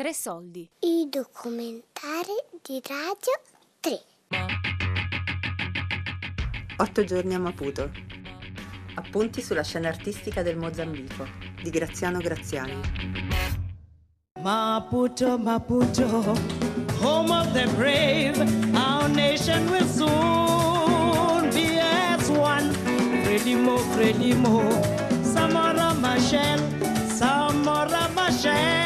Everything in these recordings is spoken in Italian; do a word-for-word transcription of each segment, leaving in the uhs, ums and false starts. Tre Soldi. I documentari di Radio tre. Otto giorni a Maputo. Appunti sulla scena artistica del Mozambico di Graziano Graziani. Maputo, Maputo, home of the brave, our nation will soon be as one. Frelimo, Frelimo, Samora Machel, Samora Machel.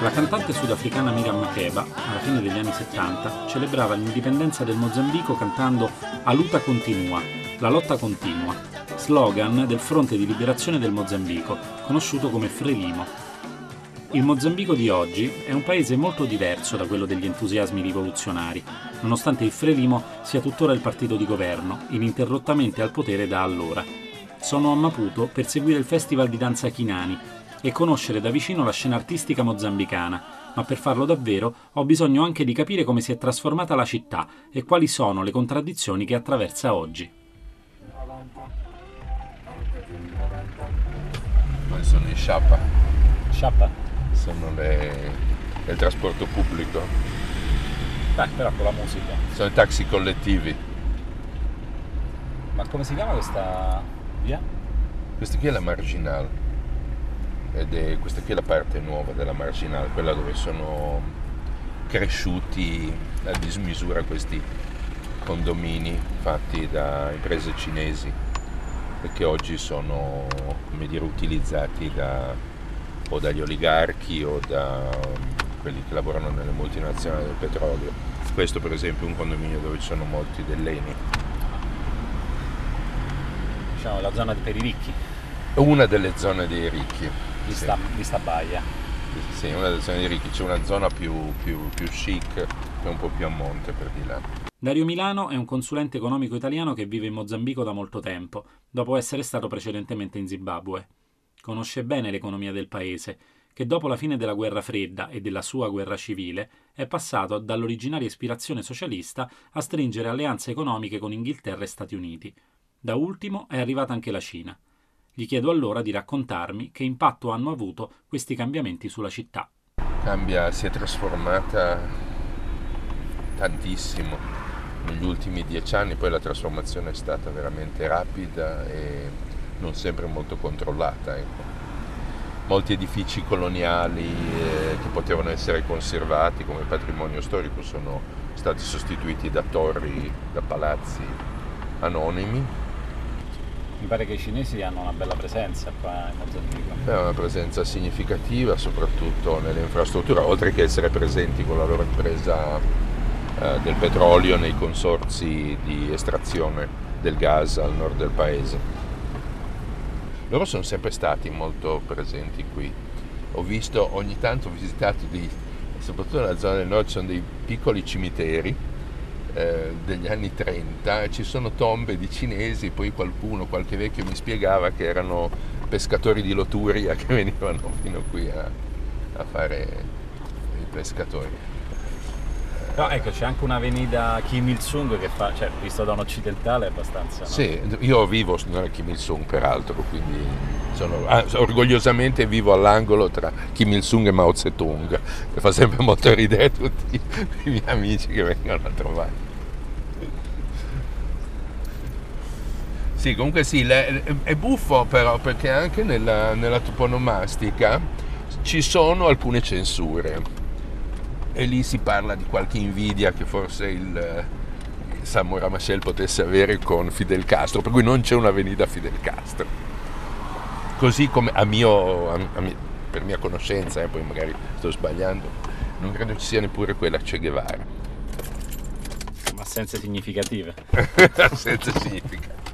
La cantante sudafricana Miriam Makeba, alla fine degli anni settanta, celebrava l'indipendenza del Mozambico cantando "A luta continua", la lotta continua, slogan del Fronte di Liberazione del Mozambico, conosciuto come Frelimo. Il Mozambico di oggi è un paese molto diverso da quello degli entusiasmi rivoluzionari, nonostante il Frelimo sia tuttora il partito di governo, ininterrottamente al potere da allora. Sono a Maputo per seguire il festival di danza Chinani e conoscere da vicino la scena artistica mozambicana, ma per farlo davvero ho bisogno anche di capire come si è trasformata la città e quali sono le contraddizioni che attraversa oggi. Ma sono in sciappa. Sciappa? Sono le... il trasporto pubblico. Dai, però con la musica. Sono i taxi collettivi. Ma come si chiama questa via? Questa qui è la Marginal. Ed è questa qui è la parte nuova della Marginal, quella dove sono cresciuti a dismisura questi condomini fatti da imprese cinesi e che oggi sono, come dire, utilizzati da, o dagli oligarchi o da quelli che lavorano nelle multinazionali del petrolio. Questo per esempio è un condominio dove ci sono molti dell'Eni. Diciamo la zona per i ricchi. Una delle zone dei ricchi. Di sta, sì. sta baia. Sì, una delle zone dei ricchi, c'è una zona più, più, più chic e un po' più a monte per di là. Dario Milano è un consulente economico italiano che vive in Mozambico da molto tempo, dopo essere stato precedentemente in Zimbabwe. Conosce bene l'economia del paese, che dopo la fine della guerra fredda e della sua guerra civile è passato dall'originaria ispirazione socialista a stringere alleanze economiche con Inghilterra e Stati Uniti. Da ultimo è arrivata anche la Cina. Gli chiedo allora di raccontarmi che impatto hanno avuto questi cambiamenti sulla città. Cambia, si è trasformata tantissimo negli ultimi dieci anni, poi la trasformazione è stata veramente rapida e non sempre molto controllata. Ecco. Molti edifici coloniali eh, che potevano essere conservati come patrimonio storico sono stati sostituiti da torri, da palazzi anonimi. Mi pare che i cinesi hanno una bella presenza qua in Mozambico. È una presenza significativa soprattutto nelle infrastrutture, oltre che essere presenti con la loro impresa eh, del petrolio nei consorzi di estrazione del gas al nord del paese. Loro sono sempre stati molto presenti qui. Ho visto, ogni tanto ho visitato, dei, soprattutto nella zona del nord, ci sono dei piccoli cimiteri degli anni trenta, ci sono tombe di cinesi, poi qualcuno, qualche vecchio mi spiegava che erano pescatori di Loturia che venivano fino qui a, a fare i pescatori. No, ecco, c'è anche un'avenida Kim Il-sung che fa, cioè, visto da un occidentale è abbastanza... No? Sì, io vivo, non è Kim Il-sung peraltro, quindi sono, ah, orgogliosamente vivo all'angolo tra Kim Il-sung e Mao Zedong, che fa sempre molto ridere tutti i miei amici che vengono a trovare. Sì, comunque sì, le, è buffo però perché anche nella, nella toponomastica ci sono alcune censure. E lì si parla di qualche invidia che forse il Samora Machel potesse avere con Fidel Castro, per cui non c'è un'avenida Fidel Castro. Così come a mio, a mio, per mia conoscenza, eh, poi magari sto sbagliando, non credo ci sia neppure quella Che Guevara. Ma senza significative. Senza significative.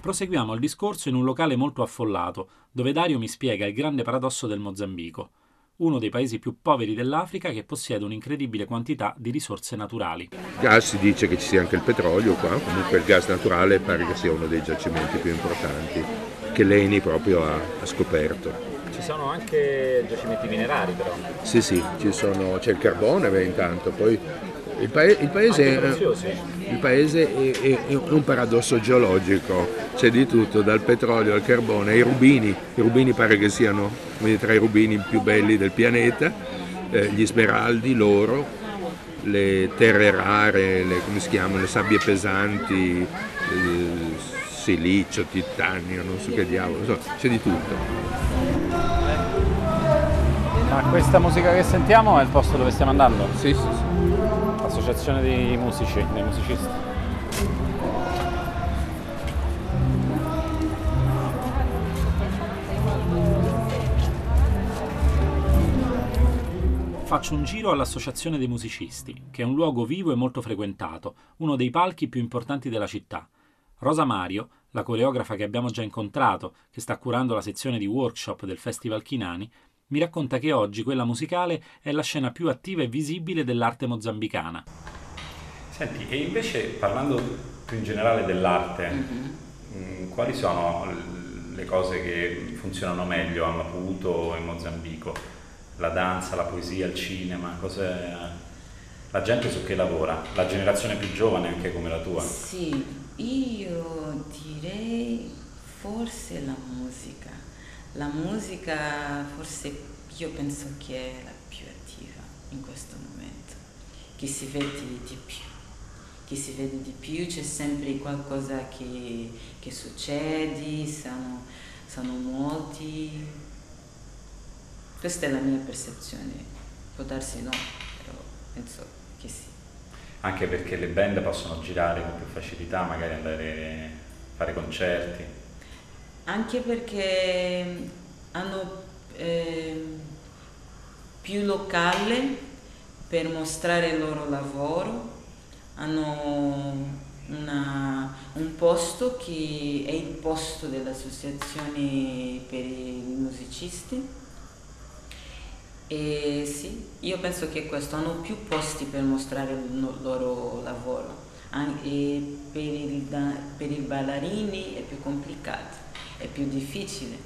Proseguiamo il discorso in un locale molto affollato, dove Dario mi spiega il grande paradosso del Mozambico. uno dei paesi più poveri dell'Africa che possiede un'incredibile quantità di risorse naturali. Gas, si dice che ci sia anche il petrolio qua, comunque il gas naturale pare che sia uno dei giacimenti più importanti che l'ENI proprio ha, ha scoperto. Ci sono anche giacimenti minerari però. Sì, sì, ci sono, c'è il carbone beh, intanto, poi il, pa il paese, è, il paese è, è, è un paradosso geologico, c'è di tutto, dal petrolio al carbone, ai rubini, i rubini pare che siano tra i rubini più belli del pianeta, eh, gli smeraldi, l'oro, le terre rare, le, come si chiamano, le sabbie pesanti, eh, silicio, titanio, non so che diavolo, c'è di tutto. Ma questa musica che sentiamo è il posto dove stiamo andando? Sì, sì, sì. Associazione dei musici, dei musicisti. Faccio un giro all'Associazione dei Musicisti, che è un luogo vivo e molto frequentato, uno dei palchi più importanti della città. Rosa Mario, la coreografa che abbiamo già incontrato, che sta curando la sezione di workshop del Festival Chinani, mi racconta che oggi quella musicale è la scena più attiva e visibile dell'arte mozambicana. Senti, e invece parlando più in generale dell'arte, mm-hmm. quali sono le cose che funzionano meglio a Maputo o in Mozambico? La danza, la poesia, il cinema, cos'è? La gente su che lavora? La generazione più giovane anche come la tua? Sì, io direi forse la musica. La musica forse io penso che è la più attiva in questo momento, che si vede di più, che si vede di più, c'è sempre qualcosa che, che succede, sono, sono molti, questa è la mia percezione, può darsi no, però penso che sì. Anche perché le band possono girare con più facilità, magari andare a fare concerti. Anche perché hanno eh, più locale per mostrare il loro lavoro, hanno una, un posto che è il posto dell'associazione per i musicisti e sì, io penso che questo, hanno più posti per mostrare il loro lavoro e per, il, per i ballerini è più complicato. È più difficile,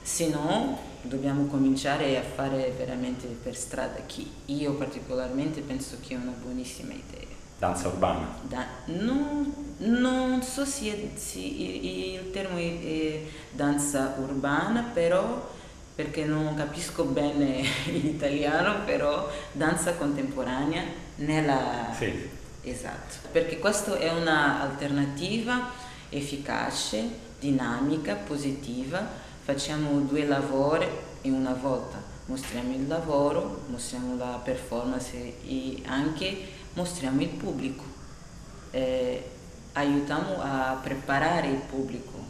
se no dobbiamo cominciare a fare veramente per strada, che io particolarmente penso che è una buonissima idea. Danza urbana? Da, non, non so se il termine è danza urbana, però perché non capisco bene l'italiano, però danza contemporanea nella... Sì. Esatto, perché questa è un'alternativa efficace, dinamica, positiva, facciamo due lavori in una volta, mostriamo il lavoro, mostriamo la performance e anche mostriamo il pubblico, eh, aiutiamo a preparare il pubblico.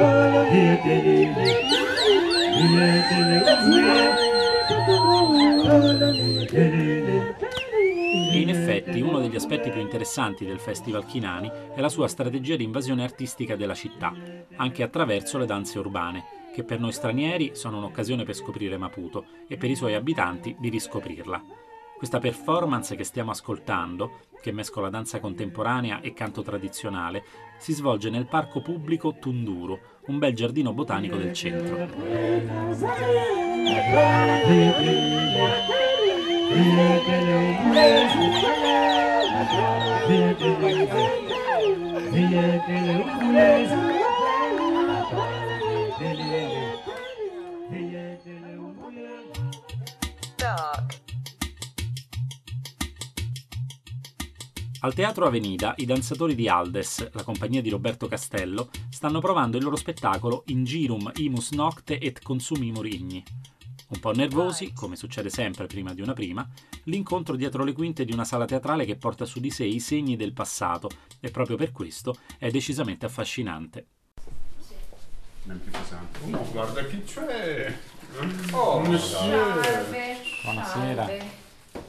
E in effetti uno degli aspetti più interessanti del Festival Chinani è la sua strategia di invasione artistica della città, anche attraverso le danze urbane, che per noi stranieri sono un'occasione per scoprire Maputo e per i suoi abitanti di riscoprirla. Questa performance che stiamo ascoltando, che mescola danza contemporanea e canto tradizionale, si svolge nel parco pubblico Tunduru, un bel giardino botanico del centro. Al Teatro Avenida i danzatori di Aldes, la compagnia di Roberto Castello, stanno provando il loro spettacolo In girum, imus nocte et consumimur igni. Un po' nervosi, come succede sempre prima di una prima, l'incontro dietro le quinte di una sala teatrale che porta su di sé i segni del passato e proprio per questo è decisamente affascinante. Non più pesante. Oh, guarda chi c'è! Oh, buonasera! Buonasera.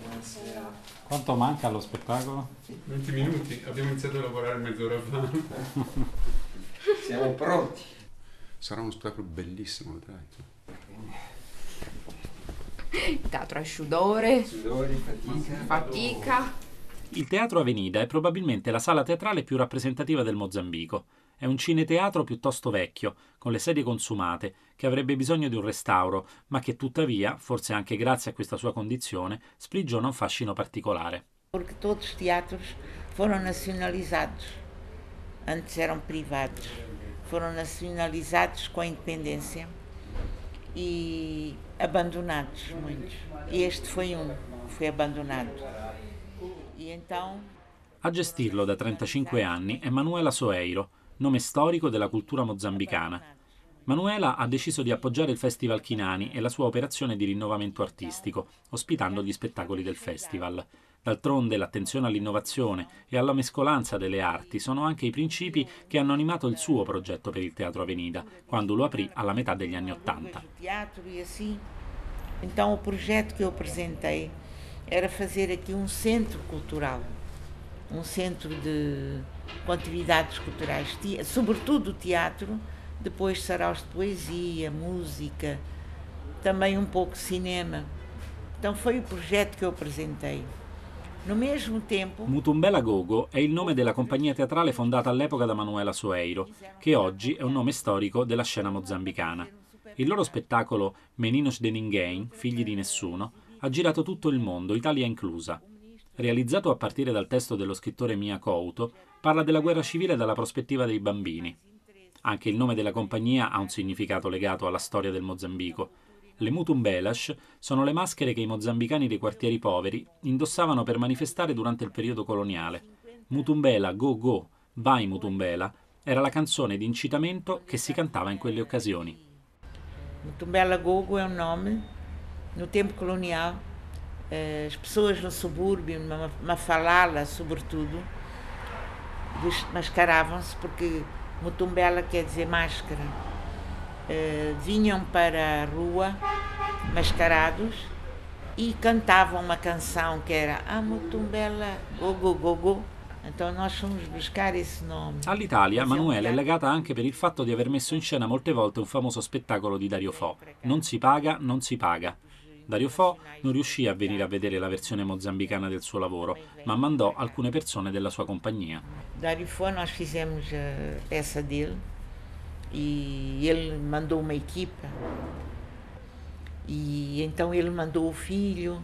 Buonasera. Quanto manca allo spettacolo? venti minuti, abbiamo iniziato a lavorare mezz'ora fa. Siamo pronti. Sarà uno spettacolo bellissimo, vedrai. Teatro a sudore, sudore, fatica. fatica. Il Teatro Avenida è probabilmente la sala teatrale più rappresentativa del Mozambico. È un cineteatro piuttosto vecchio, con le sedie consumate, che avrebbe bisogno di un restauro, ma che tuttavia, forse anche grazie a questa sua condizione, sprigiona un fascino particolare. Perché tutti i teatri furono nazionalizzati, antes erano privati, furono nazionalizzati con indipendenza e abbandonati molti. E questo fu uno, fu abbandonato. E então... A gestirlo da trentacinque anni è Manuela Soeiro, nome storico della cultura mozambicana. Manuela ha deciso di appoggiare il Festival Chinani e la sua operazione di rinnovamento artistico, ospitando gli spettacoli del festival. D'altronde l'attenzione all'innovazione e alla mescolanza delle arti sono anche i principi che hanno animato il suo progetto per il Teatro Avenida, quando lo aprì alla metà degli anni Ottanta. Então, o progetto che io presentei era fare aqui un centro culturale, un centro di... com atividades culturais, sobretudo o teatro, depois saraus de poesia, música, também um pouco de cinema. Então foi o projeto que eu apresentei. No mesmo tempo... Mutumbela Gogo è il nome della compagnia teatrale fondata all'epoca da Manuela Soeiro, che oggi è un nome storico della scena mozambicana. Il loro spettacolo Meninos de Ninguém, figli di nessuno, ha girato tutto il mondo, Italia inclusa. Realizzato a partire dal testo dello scrittore Mia Couto, parla della guerra civile dalla prospettiva dei bambini. Anche il nome della compagnia ha un significato legato alla storia del Mozambico. Le Mutumbelas sono le maschere che i mozambicani dei quartieri poveri indossavano per manifestare durante il periodo coloniale. Mutumbela Go Go, Vai Mutumbela, era la canzone di incitamento che si cantava in quelle occasioni. Mutumbela Go Go è un nome, nel tempo coloniale, as pessoas no subúrbio, Mafalala sobretudo, mascaravam-se porque Mutumbela quer dizer máscara. Uh, vinham para a rua mascarados e cantavam uma canção que era a Mutumbela Gogo Gogo. Então nós fomos buscar esse nome. All'Italia Manuela è legata anche per il fatto di aver messo in scena molte volte un famoso spettacolo di Dario Fo, Non si paga, non si paga. Dario Fo non riuscì a venire a vedere la versione mozambicana del suo lavoro, ma mandò alcune persone della sua compagnia. Dario Fo, noi fizemos a peça dele e ele mandou uma equipa. E então ele mandou o figlio,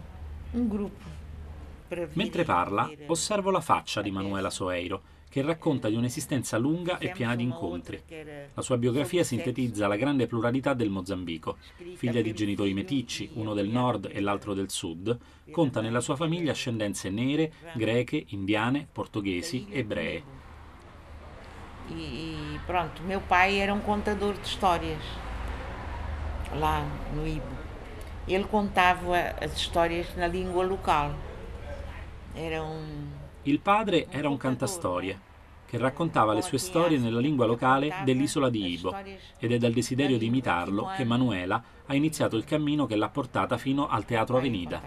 un gruppo. Mentre parla, osservo la faccia di Manuela Soeiro, che racconta di un'esistenza lunga e piena di incontri. La sua biografia sintetizza la grande pluralità del Mozambico. Figlia di genitori meticci, uno del nord e l'altro del sud, conta nella sua famiglia ascendenze nere, greche, indiane, portoghesi, ebree. E pronto, mio padre era un contador di storie, là no Ibo. Ele contava le storie nella lingua locale. Era un... Il padre era un cantastorie, che raccontava le sue storie nella lingua locale dell'isola di Ibo, ed è dal desiderio di imitarlo che Manuela ha iniziato il cammino che l'ha portata fino al Teatro Avenida.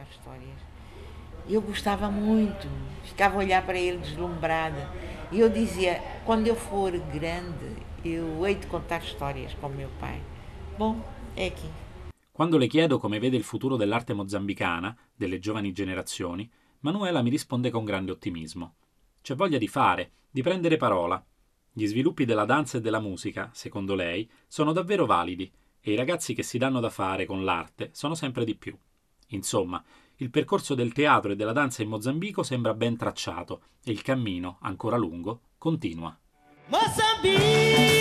Io gostava molto, ficavo a olhar per ele deslumbrada. Io dizia, quando io for grande, io hei di contar stories con mio pai. Bom, è qui. Quando le chiedo come vede il futuro dell'arte mozambicana, delle giovani generazioni, Manuela mi risponde con grande ottimismo. C'è voglia di fare, di prendere parola. Gli sviluppi della danza e della musica, secondo lei, sono davvero validi e i ragazzi che si danno da fare con l'arte sono sempre di più. Insomma, il percorso del teatro e della danza in Mozambico sembra ben tracciato e il cammino, ancora lungo, continua. Mozambique!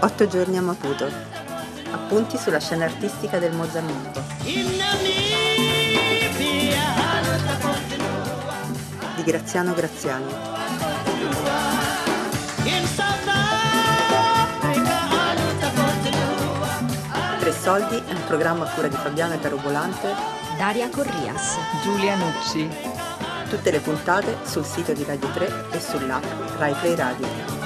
Otto giorni a Maputo, appunti sulla scena artistica del Mozambico. Di Graziano Graziani. Tre Soldi è un programma a cura di Fabiano Perugolante, Daria Corrias, Giulia Nucci. Tutte le puntate sul sito di Radio tre e sull'app Rai Play Radio.